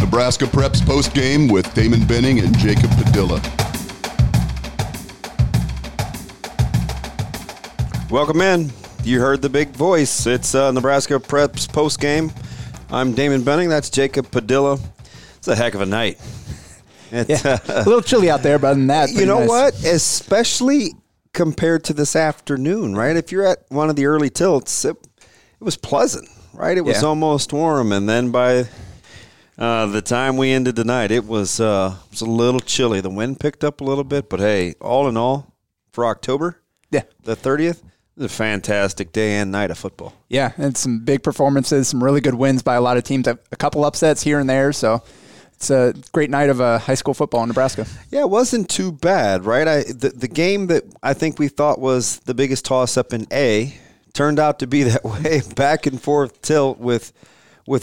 Nebraska Prep's postgame with Damon Benning and Jacob Padilla. Welcome in. You heard the big voice. It's Nebraska Prep's postgame. I'm Damon Benning. That's Jacob Padilla. It's a heck of a night. A little chilly out there, but other than that, you know what? Especially compared to this afternoon, right? If you're at one of the early tilts, it was pleasant, right? It was almost warm, and then by the time we ended the night, it was a little chilly. The wind picked up a little bit, but hey, all in all, for October, the 30th, it was a fantastic day and night of football. Yeah, and some big performances, some really good wins by a lot of teams, a couple upsets here and there. So it's a great night of high school football in Nebraska. Yeah, it wasn't too bad, right? The game that I think we thought was the biggest toss-up in A turned out to be that way, back and forth tilt with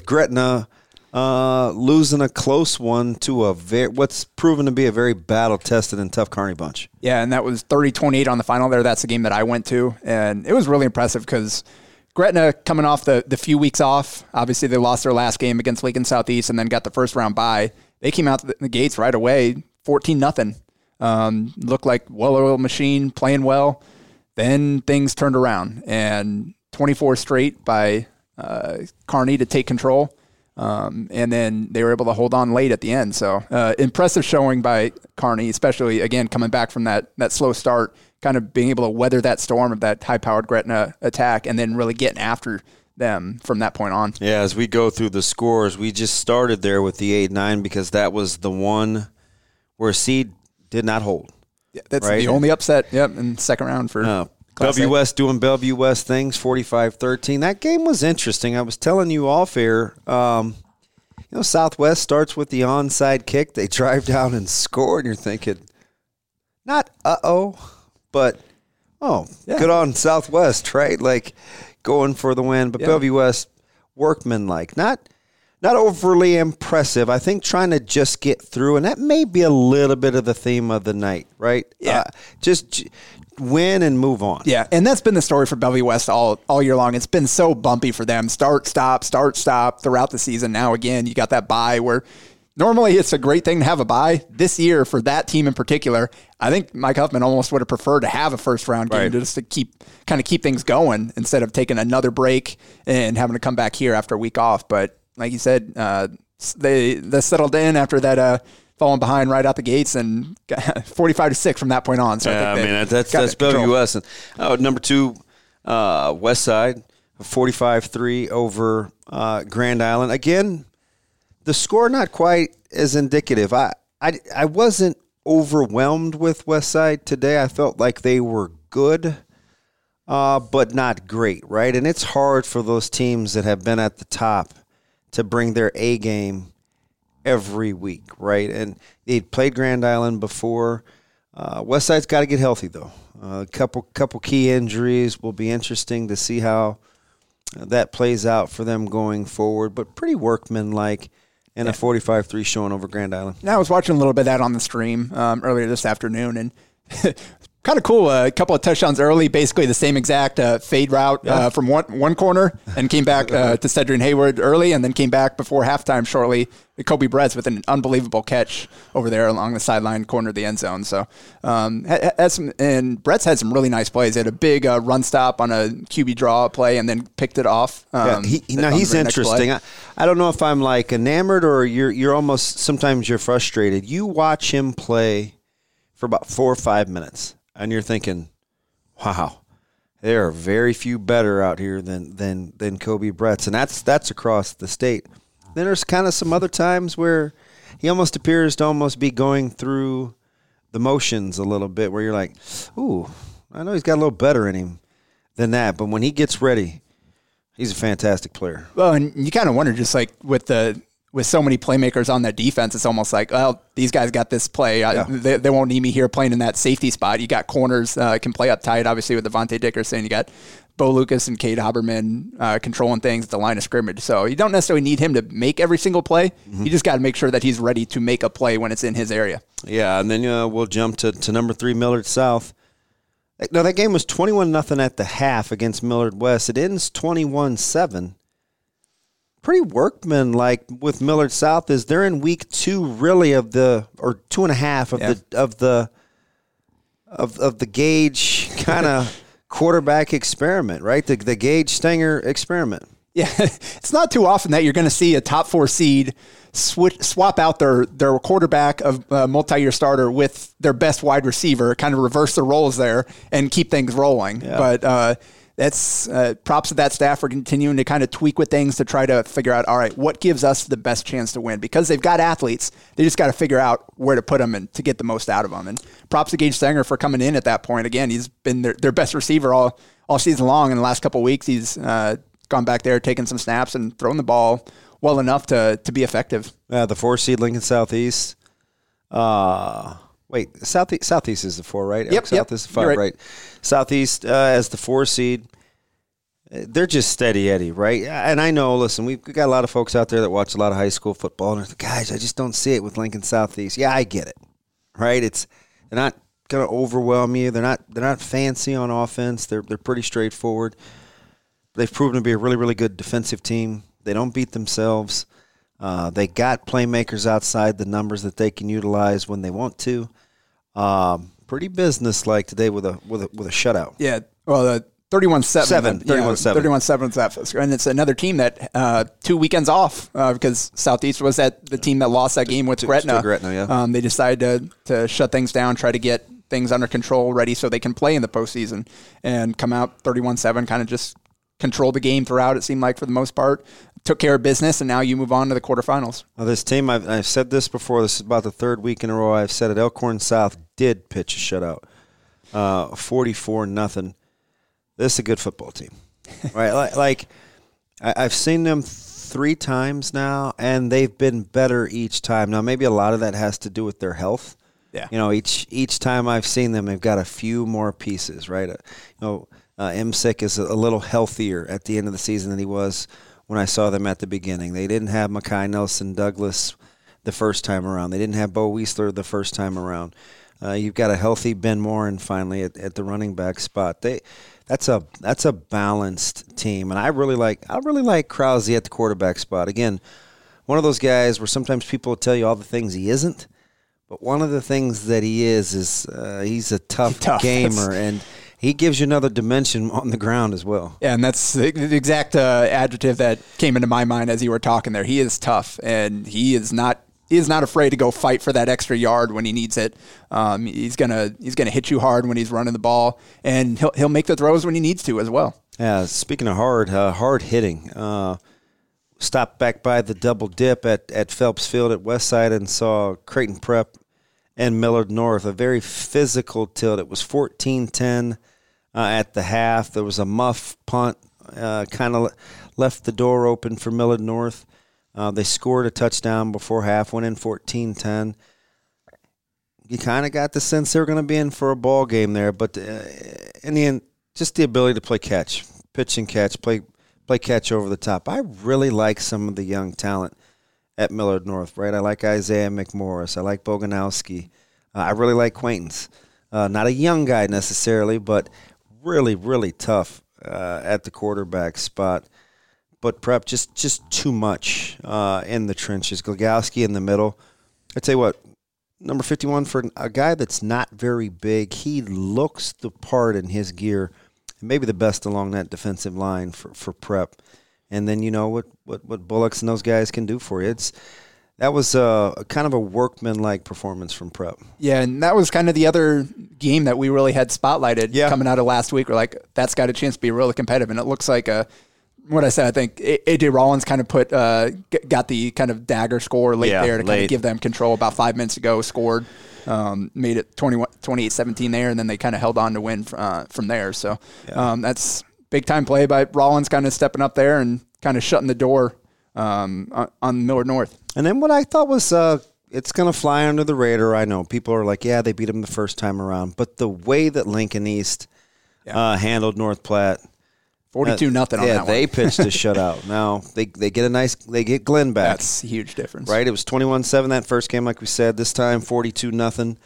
Gretna. Losing a close one to what's proven to be a very battle-tested and tough Kearney bunch. Yeah, and that was 30-28 on the final there. That's the game that I went to, and it was really impressive because Gretna, coming off the few weeks off, obviously they lost their last game against Lincoln Southeast and then got the first round bye. They came out the gates right away, 14-0. Looked like well-oiled machine, playing well. Then things turned around, and 24 straight by Kearney to take control. And then they were able to hold on late at the end. So impressive showing by Kearney, especially, again, coming back from that slow start, kind of being able to weather that storm of that high-powered Gretna attack and then really getting after them from that point on. Yeah, as we go through the scores, we just started there with the 8-9 because that was the one where Seed did not hold. Yeah, that's right? The only upset in the second round for Bellevue West doing Bellevue West things, 45-13. That game was interesting. I was telling you off air, Southwest starts with the onside kick. They drive down and score, and you're thinking, not good on Southwest, right? Like going for the win. But Bellevue West, workmanlike, not overly impressive. I think trying to just get through, and that may be a little bit of the theme of the night, right? Yeah. Just win and move on. Yeah, and that's been the story for Bellevue West all year long. It's been so bumpy for them. Start, stop throughout the season. Now, again, you got that bye where normally it's a great thing to have a bye. This year, for that team in particular, I think Mike Huffman almost would have preferred to have a first-round game just to keep things going instead of taking another break and having to come back here after a week off. But like you said, they settled in after that falling behind right out the gates, and 45-6 from that point on. So I think that's BWS. And, number two, Westside, 45-3 over Grand Island. Again, the score not quite as indicative. I wasn't overwhelmed with Westside today. I felt like they were good, but not great, right? And it's hard for those teams that have been at the top to bring their A game every week, right? And they'd played Grand Island before. Westside's got to get healthy, though. A couple key injuries will be interesting to see how that plays out for them going forward, but pretty workmanlike and a 45-3 showing over Grand Island. Now, I was watching a little bit of that on the stream earlier this afternoon, and kind of cool. A couple of touchdowns early, basically the same exact fade route from one corner, and came back to Cedrian Hayward early, and then came back before halftime shortly. Kobe Bretz with an unbelievable catch over there along the sideline corner of the end zone. So, and Bretz had some really nice plays. He had a big run stop on a QB draw play, and then picked it off. He's interesting. I don't know if I'm like enamored or you're almost sometimes you're frustrated. You watch him play for about 4 or 5 minutes. And you're thinking, wow, there are very few better out here than Kobe Brett's. And that's across the state. Then there's kind of some other times where he almost appears to almost be going through the motions a little bit, where you're like, ooh, I know he's got a little better in him than that. But when he gets ready, he's a fantastic player. Well, and you kind of wonder, just like with so many playmakers on that defense, it's almost like, well, these guys got this play. Yeah. They won't need me here playing in that safety spot. You got corners can play up tight, obviously, with Devontae Dickerson. You got Bo Lucas and Cade Haberman controlling things at the line of scrimmage. So you don't necessarily need him to make every single play. Mm-hmm. You just got to make sure that he's ready to make a play when it's in his area. Yeah, and then we'll jump to number 3, Millard South. No, that game was 21-0 at the half against Millard West. It ends 21-7. Pretty workmanlike with Millard South is they're in week 2 really of the, or 2.5 of the Gage kind of quarterback experiment, right? The Gage Stenger experiment. Yeah, it's not too often that you're going to see a top 4 seed swap out their quarterback of multi-year starter with their best wide receiver, kind of reverse the roles there and keep things rolling. Yeah. But that's props to that staff for continuing to kind of tweak with things to try to figure out, all right, what gives us the best chance to win? Because they've got athletes, they just got to figure out where to put them and to get the most out of them. And props to Gage Stenger for coming in at that point. Again, he's been their best receiver all season long. In the last couple of weeks, he's gone back there, taken some snaps and thrown the ball well enough to be effective. The 4 seed Lincoln Southeast. Southeast is the 4, right? Yep. South is the 5, right? Southeast as the 4 seed. They're just steady Eddie, right? And I know, listen, we've got a lot of folks out there that watch a lot of high school football, and they're like, guys, I just don't see it with Lincoln Southeast. Yeah, I get it, right? They're not going to overwhelm you. They're not fancy on offense. They're pretty straightforward. They've proven to be a really, really good defensive team. They don't beat themselves. They got playmakers outside the numbers that they can utilize when they want to. Pretty business-like today with a shutout. Yeah, well, 31-7. 31-7 that, and it's another team that 2 weekends off because Southeast was the team that lost that game with Gretna. To Gretna, yeah. They decided to shut things down, try to get things under control, ready so they can play in the postseason, and come out 31-7, kind of just controlled the game throughout, it seemed like, for the most part. Took care of business, and now you move on to the quarterfinals. Well, this team, I've said this before. This is about the 3rd week in a row I've said it. Elkhorn South did pitch a shutout, 44-0. This is a good football team. Right? Like I've seen them 3 times now, and they've been better each time. Now, maybe a lot of that has to do with their health. Yeah. You know, each time I've seen them, they've got a few more pieces, right? MSIC is a little healthier at the end of the season than he was when I saw them at the beginning. They didn't have Makai Nelson Douglas the first time around. They didn't have Bo Weisler the first time around. You've got a healthy Ben Morin finally at the running back spot. That's a balanced team, and I really like Krause at the quarterback spot. Again, one of those guys where sometimes people tell you all the things he isn't, but one of the things that he is he's a tough gamer and. He gives you another dimension on the ground as well. Yeah, and that's the exact adjective that came into my mind as you were talking there. He is tough, and he is not afraid to go fight for that extra yard when he needs it. He's gonna hit you hard when he's running the ball, and he'll make the throws when he needs to as well. Yeah, speaking of hard hitting, stopped back by the double dip at Phelps Field at Westside and saw Creighton Prep and Millard North, a very physical tilt. It was 14-10 at the half. There was a muff punt, kind of left the door open for Millard North. They scored a touchdown before half, went in 14-10. You kind of got the sense they were going to be in for a ball game there, but in the end, just the ability to play catch, pitch and catch, play catch over the top. I really like some of the young talent at Millard North, right? I like Isaiah McMorris. I like Boganowski. I really like Quaintance. Not a young guy necessarily, but really, really tough at the quarterback spot. But Prep, just too much in the trenches. Glagowski in the middle. I tell you what, number 51, for a guy that's not very big, he looks the part in his gear, and maybe the best along that defensive line for Prep. And then you know what Bullocks and those guys can do for you. It's That was kind of a workman-like performance from Prep. Yeah, and that was kind of the other game that we really had spotlighted coming out of last week. We're like, that's got a chance to be really competitive. And it looks like, what I said, I think A.J. Rollins kind of put got the kind of dagger score late there to kind of give them control about 5 minutes ago, scored, made it 28-17 there, and then they kind of held on to win from there. So that's big-time play by Rollins kind of stepping up there and kind of shutting the door on Millard North. And then what I thought was, it's going to fly under the radar. I know people are like, yeah, they beat them the first time around. But the way that Lincoln East handled North Platte. 42-0 on that one. Yeah, they pitched a shutout. Now, they get they get Glenn back. That's a huge difference. Right? It was 21-7 that first game, like we said. This time, 42-0.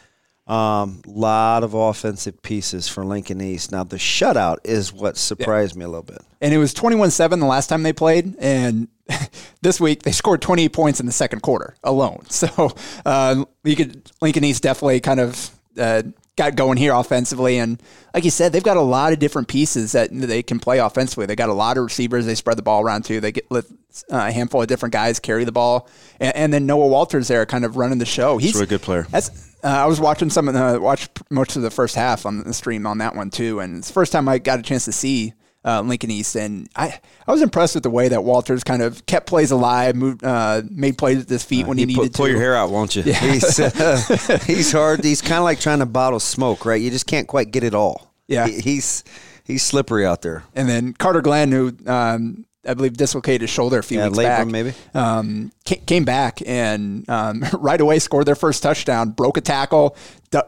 Lot of offensive pieces for Lincoln East. Now, the shutout is what surprised me a little bit. And it was 21-7 the last time they played, and this week they scored 28 points in the second quarter alone. So Lincoln East definitely kind of got going here offensively. And like you said, they've got a lot of different pieces that they can play offensively. They got a lot of receivers. They spread the ball around too. They get a handful of different guys carry the ball. And then Noah Walters there kind of running the show. He's a really good player. I was watching watched most of the first half on the stream on that one too, and it's the first time I got a chance to see Lincoln East, and I was impressed with the way that Walters kind of kept plays alive, made plays with his feet when he needed to. Pull your hair out, won't you? Yeah. He's hard. He's kind of like trying to bottle smoke, right? You just can't quite get it all. Yeah, he's slippery out there. And then Carter Glenn, who I believe dislocated his shoulder a few weeks back. One maybe. Came back and right away scored their first touchdown, broke a tackle,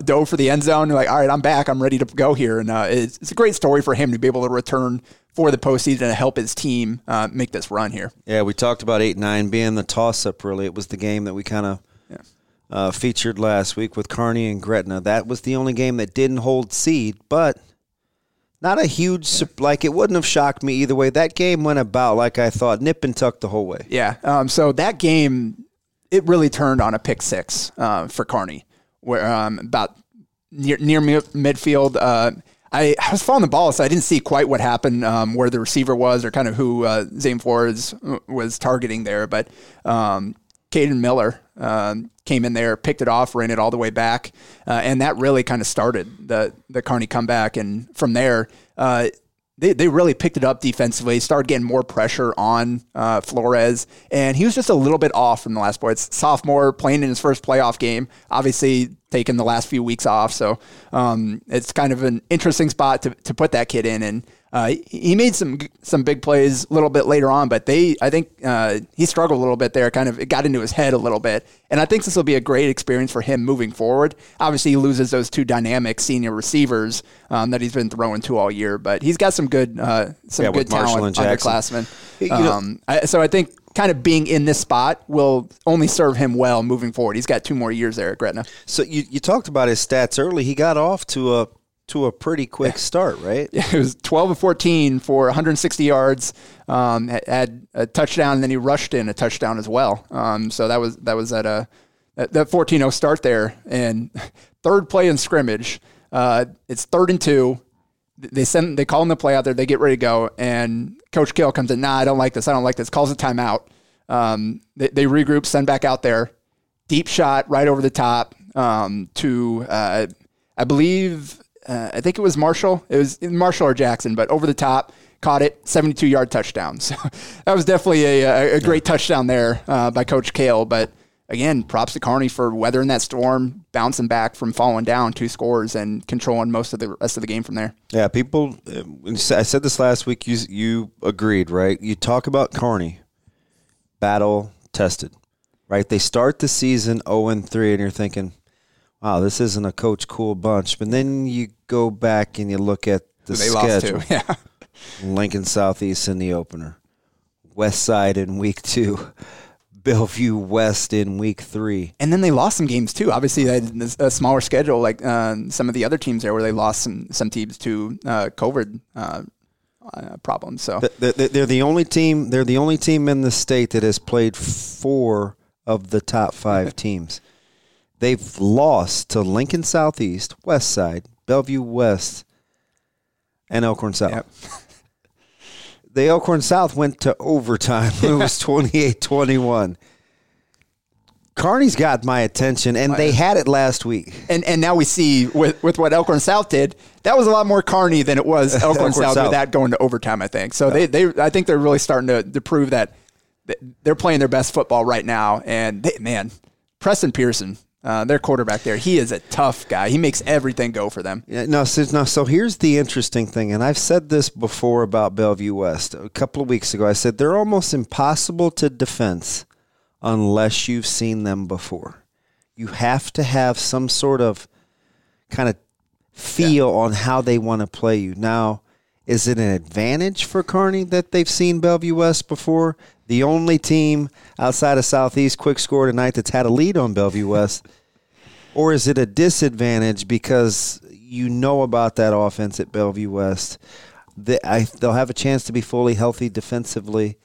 dove for the end zone. You're like, all right, I'm back. I'm ready to go here. And it's a great story for him to be able to return for the postseason and help his team make this run here. Yeah, we talked about 8-9 being the toss-up, really. It was the game that we kind of featured last week with Kearney and Gretna. That was the only game that didn't hold seed, but – not a huge, it wouldn't have shocked me either way. That game went about, like I thought, nip and tuck the whole way. Yeah, so that game, it really turned on a pick six for Kearney, where about near midfield. I was following the ball, so I didn't see quite what happened, where the receiver was or kind of who Zane Flores was targeting there. But Caden Miller came in there, picked it off, ran it all the way back, and that really kind of started the Kearney comeback. And from there, they really picked it up defensively, started getting more pressure on Flores, and he was just a little bit off from the last play. It's sophomore playing in his first playoff game, obviously taking the last few weeks off, so it's kind of an interesting spot to put that kid in. And he made some big plays a little bit later on, but I think he struggled a little bit there. Kind of it got into his head a little bit, and I think this will be a great experience for him moving forward. Obviously, he loses those two dynamic senior receivers that he's been throwing to all year, but he's got some good good talent underclassmen. So I think kind of being in this spot will only serve him well moving forward. He's got 2 more years there at Gretna. So you talked about his stats early. He got off to a pretty quick start, right? It was 12 of 14 for 160 yards, had a touchdown, and then he rushed in a touchdown as well. So that was at that 14-0 start there. And third play in scrimmage, it's 3rd and 2. They call in the play out there. They get ready to go, and Coach Kale comes in. Nah, I don't like this. I don't like this. Calls a timeout. They regroup, send back out there. Deep shot right over the top to I believe. I think it was Marshall. It was Marshall or Jackson, but over the top, caught it, 72-yard touchdown. So that was definitely a great touchdown there by Coach Kale. But, again, props to Kearney for weathering that storm, bouncing back from falling down 2 scores and controlling most of the rest of the game from there. Yeah, people – I said this last week. You agreed, right? You talk about Kearney, battle-tested, right? They start the season 0-3, and you're thinking – wow, this isn't a coach cool bunch. But then you go back and you look at the schedule. Lost to, Lincoln Southeast in the opener, Westside in week 2, Bellevue West in week 3. And then they lost some games too. Obviously, they had a smaller schedule like some of the other teams there where they lost some teams to COVID problems. So they're the only team in the state that has played 4 of the top 5 teams. They've lost to Lincoln Southeast, Westside, Bellevue West, and Elkhorn South. Yep. The Elkhorn South went to overtime. It was 28-21. Kearney's got my attention, and they had it last week. And now we see with what Elkhorn South did, that was a lot more Kearney than it was Elkhorn South without going to overtime, I think. So they I think they're really starting to prove that they're playing their best football right now. And, Preston Pearson, their quarterback there, he is a tough guy. He makes everything go for them. Yeah, so here's the interesting thing, and I've said this before about Bellevue West. A couple of weeks ago, I said they're almost impossible to defense unless you've seen them before. You have to have some sort of kind of feel on how they want to play you. Now, is it an advantage for Kearney that they've seen Bellevue West before? The only team outside of Southeast quick score tonight that's had a lead on Bellevue West. Or is it a disadvantage because you know about that offense at Bellevue West? They'll have a chance to be fully healthy defensively.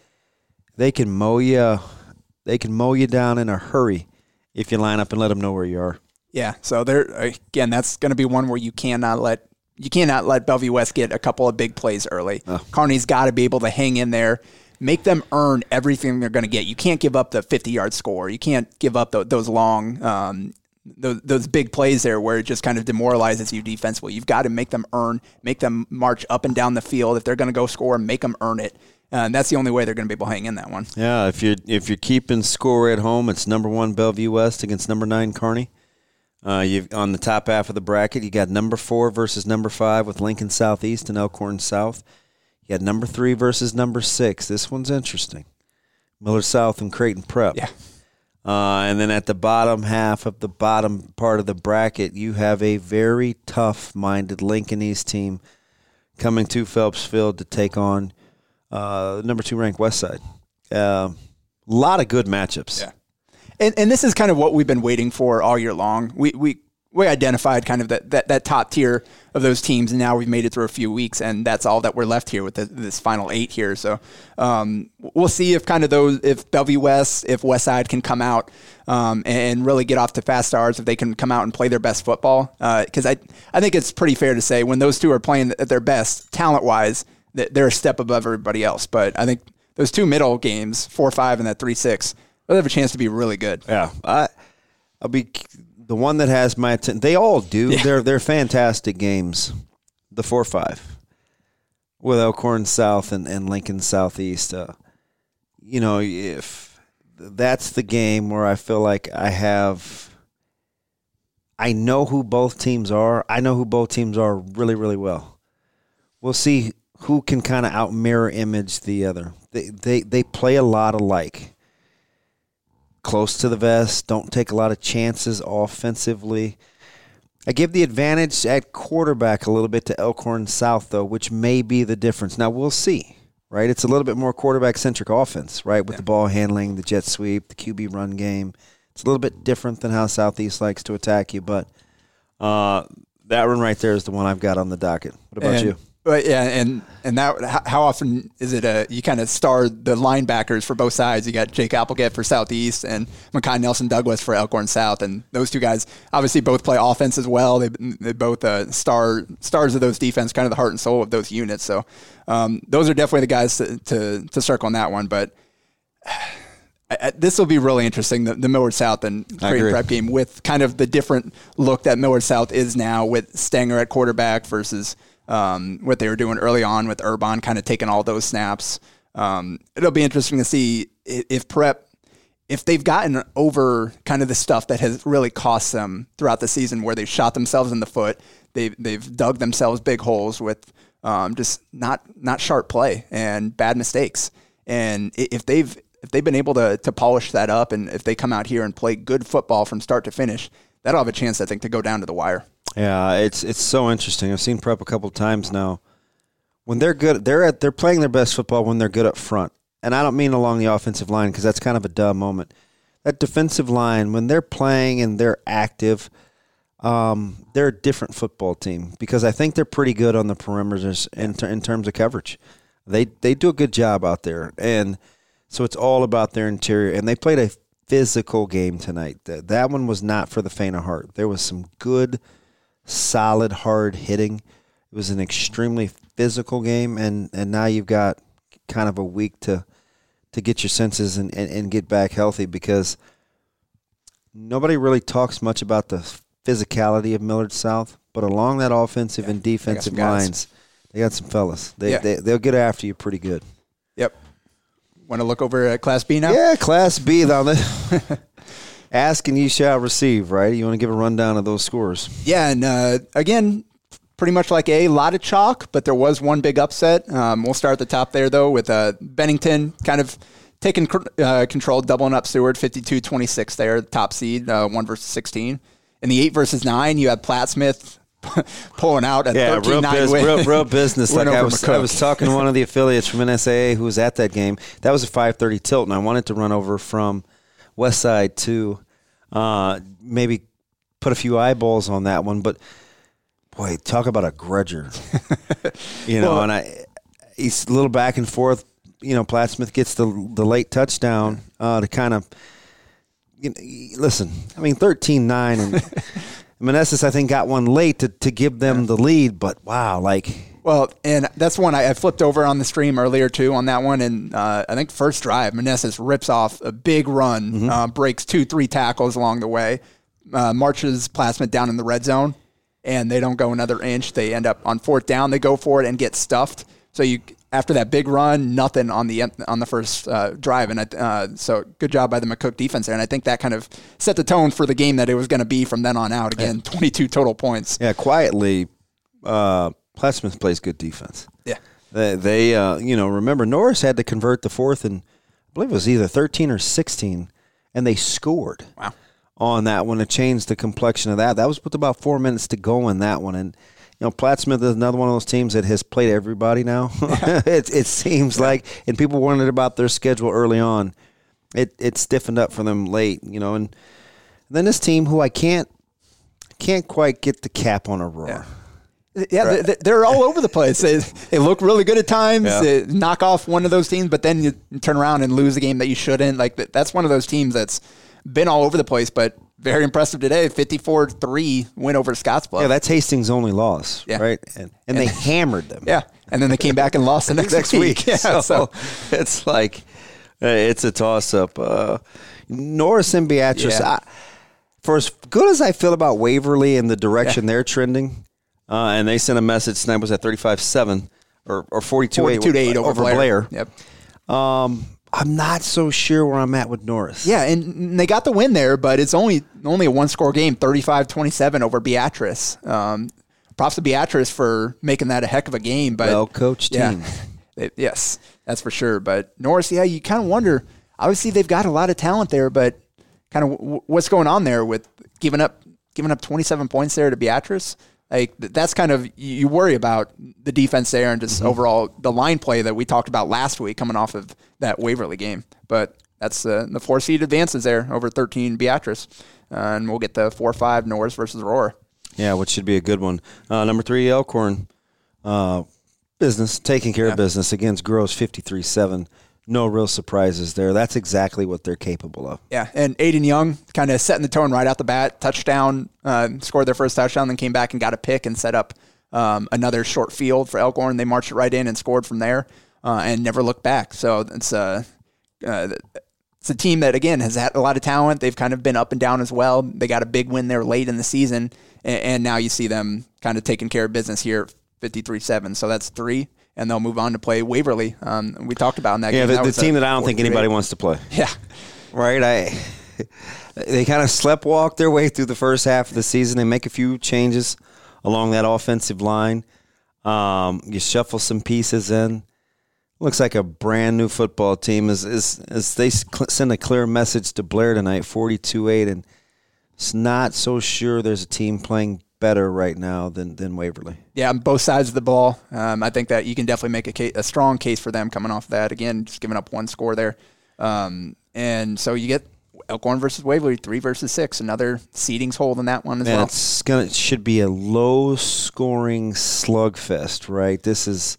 They can mow you down in a hurry if you line up and let them know where you are. Yeah, so again, that's going to be one where you cannot let Bellevue West get a couple of big plays early. Oh. Kearney's got to be able to hang in there, make them earn everything they're going to get. You can't give up the 50-yard score. You can't give up those long, those big plays there where it just kind of demoralizes you defensively. You've got to make them earn, make them march up and down the field. If they're going to go score, make them earn it. And that's the only way they're going to be able to hang in that one. Yeah, if you're keeping score at home, it's number 1 Bellevue West against number 9 Kearney. You've on the top half of the bracket, you got number 4 versus number 5 with Lincoln Southeast and Elkhorn South. You got number 3 versus number 6. This one's interesting. Millard South and Creighton Prep. Yeah. And then at the bottom half of the bottom part of the bracket, you have a very tough-minded Lincoln East team coming to Phelps Field to take on number 2 ranked Westside. A lot of good matchups. Yeah. And this is kind of what we've been waiting for all year long. We identified kind of that top tier of those teams, and now we've made it through a few weeks, and that's all that we're left here with this final 8 here. So we'll see if Bellevue West, if Westside can come out and really get off to fast starts, if they can come out and play their best football. Because I think it's pretty fair to say when those two are playing at their best, talent-wise, that they're a step above everybody else. But I think those two middle games, 4-5 and that 3-6, they'll have a chance to be really good. Yeah, I'll be the one that has my attention. They all do. Yeah. They're fantastic games. The 4-5 with Elkhorn South and Lincoln Southeast. If that's the game where I feel like I know who both teams are. I know who both teams are really, really well. We'll see who can kind of out mirror image the other. They play a lot alike. Close to the vest, don't take a lot of chances offensively. I give the advantage at quarterback a little bit to Elkhorn South, though, which may be the difference. Now, we'll see, right? It's a little bit more quarterback-centric offense, right, with the ball handling, the jet sweep, the QB run game. It's a little bit different than how Southeast likes to attack you, but that one right there is the one I've got on the docket. What about you? But yeah, and that how often is it you kind of star the linebackers for both sides? You got Jake Applegate for Southeast and Makai Nelson Douglas for Elkhorn South, and those two guys obviously both play offense as well. They both stars of those defense, kind of the heart and soul of those units. So those are definitely the guys to circle on that one. But this will be really interesting, the Millard South and Creighton Prep game, with kind of the different look that Millard South is now with Stanger at quarterback versus what they were doing early on with Urban kind of taking all those snaps. It'll be interesting to see if they've gotten over kind of the stuff that has really cost them throughout the season, where they've shot themselves in the foot. They've dug themselves big holes with just not sharp play and bad mistakes. And if they've been able to polish that up, and if they come out here and play good football from start to finish, that'll have a chance, I think, to go down to the wire. Yeah, it's so interesting. I've seen Prep a couple of times now. When they're good, they're playing their best football when they're good up front. And I don't mean along the offensive line, because that's kind of a duh moment. That defensive line, when they're playing and they're active, they're a different football team, because I think they're pretty good on the perimeters in terms of coverage. They do a good job out there. And so it's all about their interior. And they played a physical game tonight. That one was not for the faint of heart. There was some good, solid, hard hitting. It was an extremely physical game, and now you've got kind of a week to get your senses and get back healthy, because nobody really talks much about the physicality of Millard South, but along that offensive and defensive lines, they got some fellas. They'll get after you pretty good. Yep. Want to look over at Class B now? Yeah, Class B. Ask and ye shall receive, right? You want to give a rundown of those scores? Yeah, and again, pretty much like A, lot of chalk, but there was one big upset. We'll start at the top there, though, with Bennington kind of taking control, doubling up Seward, 52-26 there, top seed, 1 versus 16. In the 8 versus 9, you had Plattsmouth pulling out a 13-9 win. Real business. Like I was talking to one of the affiliates from NSAA who was at that game. That was a 5:30 tilt, and I wanted to run over from Westside to maybe put a few eyeballs on that one. But, boy, talk about a grudger. And he's a little back and forth. You know, Plattsmouth gets the late touchdown to kind of listen. I mean, 13-9, and Manessis I think got one late to give them the lead. But wow, and that's one I flipped over on the stream earlier too on that one, and I think first drive Manessis rips off a big run, breaks 2-3 tackles along the way, marches Plattsmouth down in the red zone, and they don't go another inch. They end up on fourth down. They go for it and get stuffed. So you. After that big run, nothing on the first drive, and so good job by the McCook defense there, and I think that kind of set the tone for the game that it was going to be from then on out. Again, 22 total points. Yeah, quietly, Plattsmouth plays good defense. Yeah, they remember Norris had to convert the fourth, and I believe it was either 13 or 16, and they scored. Wow. On that one, it changed the complexion of that. That was with about 4 minutes to go in that one, and. You know, Plattsmouth is another one of those teams that has played everybody now. It seems like, and people wondered about their schedule early on. It stiffened up for them late, and then this team who I can't quite get the cap on Aurora. Yeah, right. They're all over the place. They look really good at times. Yeah. They knock off one of those teams, but then you turn around and lose a game that you shouldn't. Like that's one of those teams that's been all over the place, but. Very impressive today, 54-3 win over Scottsbluff. Yeah, that's Hastings' only loss, right? And they hammered them. Yeah, and then they came back and lost the next week. Yeah, so it's like it's a toss-up. Norris and Beatrice, for as good as I feel about Waverly and the direction they're trending, and they sent a message tonight, was that 35-7 or 42-8 over Blair. Yep. I'm not so sure where I'm at with Norris. Yeah, and they got the win there, but it's only a one-score game, 35-27 over Beatrice. Props to Beatrice for making that a heck of a game. But well-coached team. Yes, that's for sure. But Norris, you kind of wonder. Obviously, they've got a lot of talent there, but kind of what's going on there with giving up 27 points there to Beatrice? Like that's kind of you worry about the defense there and just overall the line play that we talked about last week coming off of that Waverly game. But that's the 4-seed advances there over 13 Beatrice, and we'll get the 4-5 Norris versus Aurora. Yeah, which should be a good one. Number 3 Elkhorn, business taking care of business against Gross 53-7. No real surprises there. That's exactly what they're capable of. Yeah, and Aiden Young kind of setting the tone right out the bat. Touchdown, scored their first touchdown, then came back and got a pick and set up another short field for Elkhorn. They marched it right in and scored from there and never looked back. So it's a team that, again, has had a lot of talent. They've kind of been up and down as well. They got a big win there late in the season, and now you see them kind of taking care of business here at 53-7. So that's 3. And they'll move on to play Waverly. We talked about in that game. Yeah, the team that I don't think anybody wants to play. Yeah. Right? They kind of sleptwalk their way through the first half of the season. They make a few changes along that offensive line. You shuffle some pieces in. Looks like a brand-new football team as they send a clear message to Blair tonight, 42-8. And it's not so sure there's a team playing better right now than Waverly. Yeah, on both sides of the ball. I think that you can definitely make a strong case for them coming off that. Again, just giving up one score there. And so you get Elkhorn versus Waverly, 3 versus 6. Another seedings hold in that one as well. It should be a low-scoring slugfest, right? This is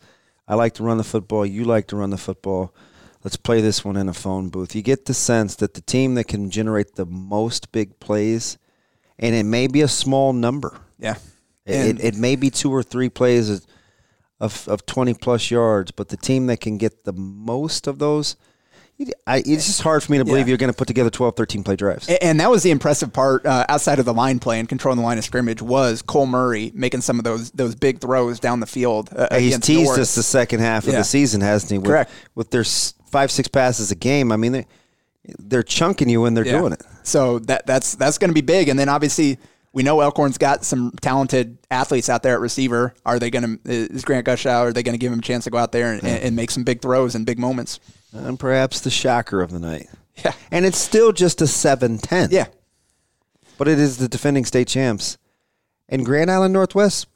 I like to run the football. You like to run the football. Let's play this one in a phone booth. You get the sense that the team that can generate the most big plays, and it may be a small number. Yeah. It may be 2 or 3 plays of 20-plus yards, but the team that can get the most of those, It's just hard for me to believe you're going to put together 12, 13-play drives. And that was the impressive part outside of the line play and controlling the line of scrimmage was Cole Murray making some of those big throws down the field. He's teased Norris. Us the second half of the season, hasn't he? Correct. With their 5-6 passes a game, I mean, they're chunking you when they're doing it. So that's going to be big. And then obviously we know Elkhorn's got some talented athletes out there at receiver. Are they going to? Is Grant Gushow? Are they going to give him a chance to go out there and make some big throws and big moments? And perhaps the shocker of the night. Yeah. And it's still just a 7-10. Yeah. But it is the defending state champs. And Grand Island Northwest,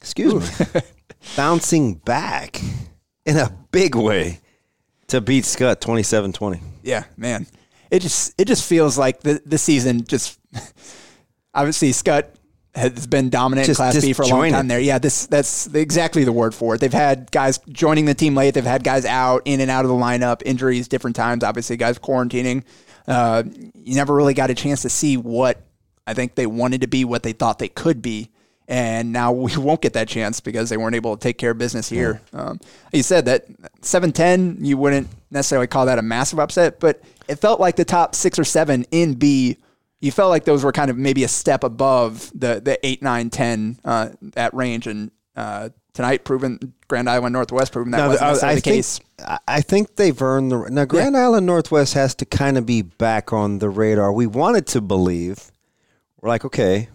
excuse me, bouncing back in a big way to beat Scott 27-20. Yeah, man. It just feels like the season just – obviously Scott – has been dominant in Class B for a long time there. Yeah, that's exactly the word for it. They've had guys joining the team late. They've had guys out, in and out of the lineup, injuries, different times, obviously guys quarantining. You never really got a chance to see what I think they wanted to be, what they thought they could be. And now we won't get that chance because they weren't able to take care of business here. You said that 7-10, you wouldn't necessarily call that a massive upset, but it felt like the top 6 or 7 in B, you felt like those were kind of maybe a step above the 8, 9, 10 at range. And tonight, Grand Island Northwest proving that wasn't necessarily the case. I think they've earned the – now, Grand Island Northwest has to kind of be back on the radar. We wanted to believe. We're like, okay,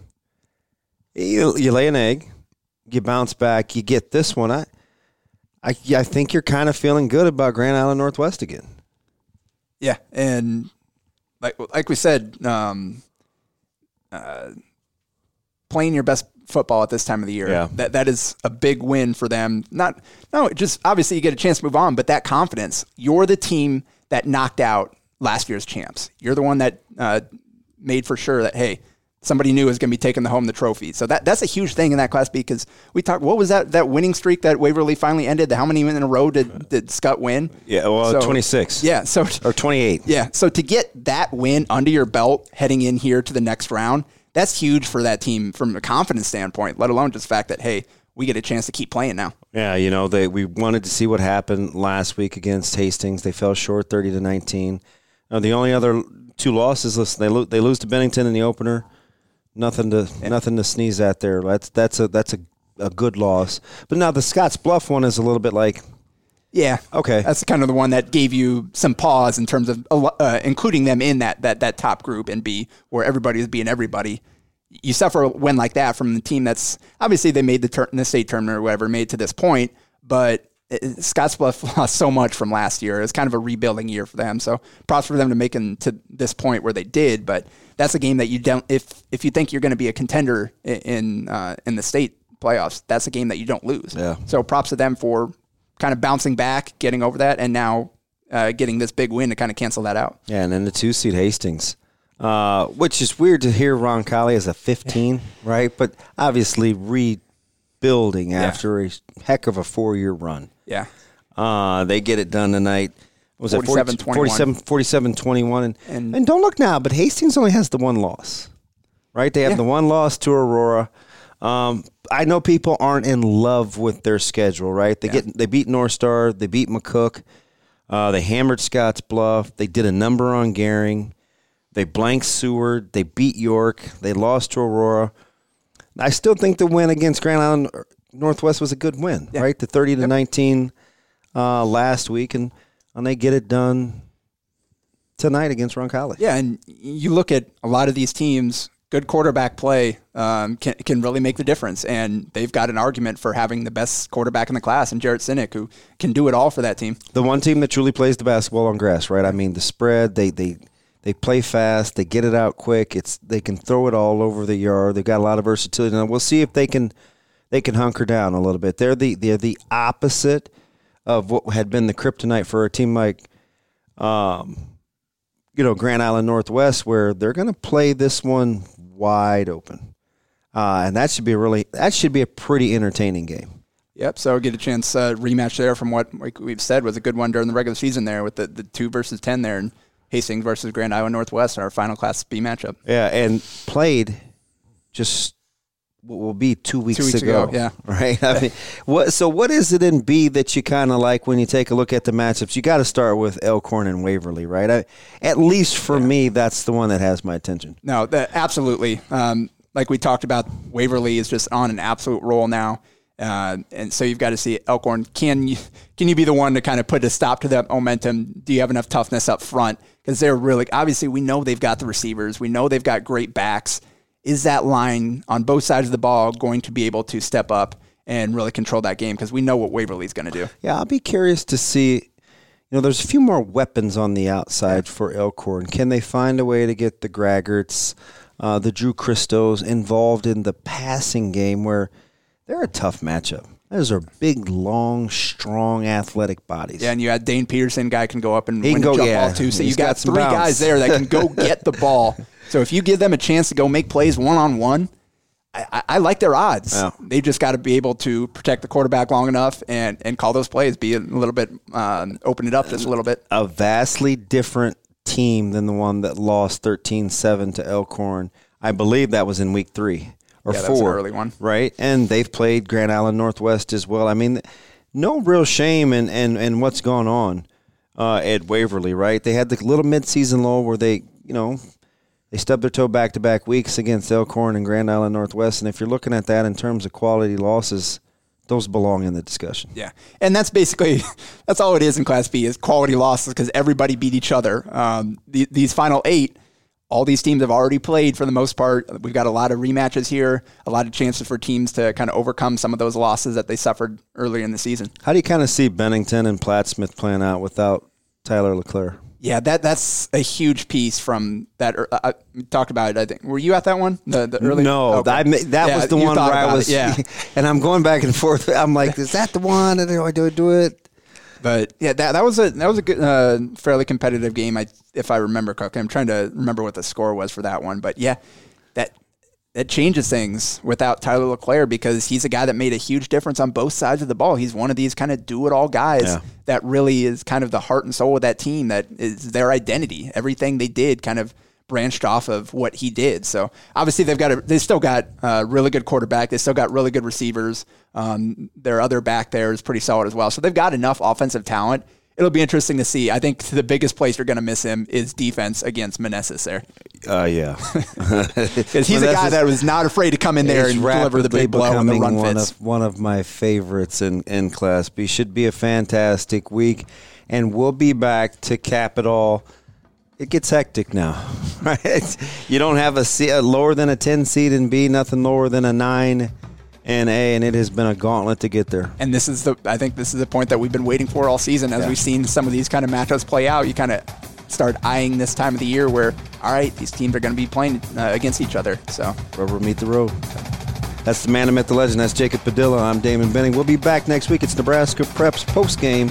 you lay an egg, you bounce back, you get this one. I think you're kind of feeling good about Grand Island Northwest again. Yeah, and – Like we said, playing your best football at this time of the year, that is a big win for them. Just obviously you get a chance to move on, but that confidence, you're the team that knocked out last year's champs. You're the one that made for sure that, hey, somebody new is going to be taking home the trophy. So that's a huge thing in that Class B because we talked, what was that winning streak that Waverly finally ended? How many in a row did Scott win? Yeah, well, 26. Yeah. So or 28. Yeah. So to get that win under your belt heading in here to the next round, that's huge for that team from a confidence standpoint, let alone just the fact that, hey, we get a chance to keep playing now. Yeah, you know, we wanted to see what happened last week against Hastings. They fell short 30-19. Now, the only other two losses, listen, they lose to Bennington in the opener. Nothing to sneeze at there. That's a good loss. But now the Scottsbluff one is a little bit like, yeah, okay. That's kind of the one that gave you some pause in terms of including them in that top group in B, where everybody is beating everybody. You suffer a win like that from the team that's obviously they made the state tournament or whatever, made to this point, but Scottsbluff lost so much from last year. It was kind of a rebuilding year for them. So props for them to making to this point where they did. But that's a game that you don't. If you think you're going to be a contender in the state playoffs, that's a game that you don't lose. Yeah. So props to them for kind of bouncing back, getting over that, and now getting this big win to kind of cancel that out. Yeah, and then the 2-seed Hastings, which is weird to hear Roncalli as a 15, right? But obviously rebuilding after a heck of a 4-year run. Yeah. They get it done tonight. What was 47-21. And don't look now, but Hastings only has the one loss, right? They have the one loss to Aurora. I know people aren't in love with their schedule, right? They beat North Star. They beat McCook. They hammered Scottsbluff. They did a number on Gehring. They blanked Seward. They beat York. They lost to Aurora. I still think the win against Grand Island Northwest was a good win, right? The 30-19 last week, and they get it done tonight against Roncalli. Yeah, and you look at a lot of these teams, good quarterback play can really make the difference, and they've got an argument for having the best quarterback in the class, and Jarrett Sinek, who can do it all for that team. The one team that truly plays the basketball on grass, right? I mean, the spread, they play fast, they get it out quick. They can throw it all over the yard. They've got a lot of versatility. Now we'll see if they can hunker down a little bit. They're the opposite of what had been the kryptonite for a team like, Grand Island Northwest, where they're going to play this one wide open, and that should be a pretty entertaining game. Yep. So get a chance rematch there from what we've said was a good one during the regular season there with the 2 versus 10 there. And Hastings versus Grand Island Northwest in our final Class B matchup. Yeah, and played just what will be 2 weeks ago. Yeah. Right? I mean, what is it in B that you kind of like when you take a look at the matchups? You got to start with Elkhorn and Waverly, right? At least for me, that's the one that has my attention. No, absolutely. Like we talked about, Waverly is just on an absolute roll now. And so you've got to see Elkhorn. Can you be the one to kind of put a stop to that momentum? Do you have enough toughness up front? Because they're really, obviously we know they've got the receivers. We know they've got great backs. Is that line on both sides of the ball going to be able to step up and really control that game? Because we know what Waverly's going to do. Yeah, I'll be curious to see. There's a few more weapons on the outside for Elkhorn. Can they find a way to get the Graggerts, the Drew Christos involved in the passing game, where they're a tough matchup? Those are big, long, strong, athletic bodies. Yeah, and you had Dane Peterson, guy can go up and win the jump ball too. So you got three guys there that can go get the ball. So if you give them a chance to go make plays one-on-one, I like their odds. Yeah. They just got to be able to protect the quarterback long enough and call those plays, be a little bit, open it up just a little bit. A vastly different team than the one that lost 13-7 to Elkhorn. I believe that was in week 3. Or 4. That was an early one. Right. And they've played Grand Island Northwest as well. I mean, no real shame in what's gone on at Waverly, right? They had the little midseason lull where they, they stubbed their toe back-to-back weeks against Elkhorn and Grand Island Northwest. And if you're looking at that in terms of quality losses, those belong in the discussion. Yeah. And that's basically, that's all it is in Class B is quality losses because everybody beat each other. These final 8, all these teams have already played for the most part. We've got a lot of rematches here, a lot of chances for teams to kind of overcome some of those losses that they suffered earlier in the season. How do you kind of see Bennington and Plattsmouth playing out without Tyler LeClaire? Yeah, that's a huge piece from that. I talked about it, I think. Were you at that one? The early? No, okay. Was the one where I was. Yeah. And I'm going back and forth. I'm like, is that the one? And do I do it? But yeah, that was a good, fairly competitive game. If I remember correctly, I'm trying to remember what the score was for that one. But yeah, that changes things without Tyler LeClaire because he's a guy that made a huge difference on both sides of the ball. He's one of these kind of do-it-all guys that really is kind of the heart and soul of that team. That is their identity. Everything they did kind of branched off of what he did. So obviously they still got a really good quarterback. They still got really good receivers. Their other back there is pretty solid as well. So they've got enough offensive talent. It'll be interesting to see. I think the biggest place you're going to miss him is defense against Manessis there. Yeah, because he's a guy that was not afraid to come in there and deliver the big blow and the run fits. One of my favorites in Class B. Should be a fantastic week, and we'll be back to cap it all. It gets hectic now, right? You don't have a lower than a 10 seed in B, nothing lower than a 9 in A, and it has been a gauntlet to get there. And I think this is the point that we've been waiting for all season. As we've seen some of these kind of matchups play out, you kind of start eyeing this time of the year where, all right, these teams are going to be playing against each other. So rubber meet the road. That's the man who met the legend. That's Jacob Padilla. I'm Damon Benning. We'll be back next week. It's Nebraska Prep's postgame.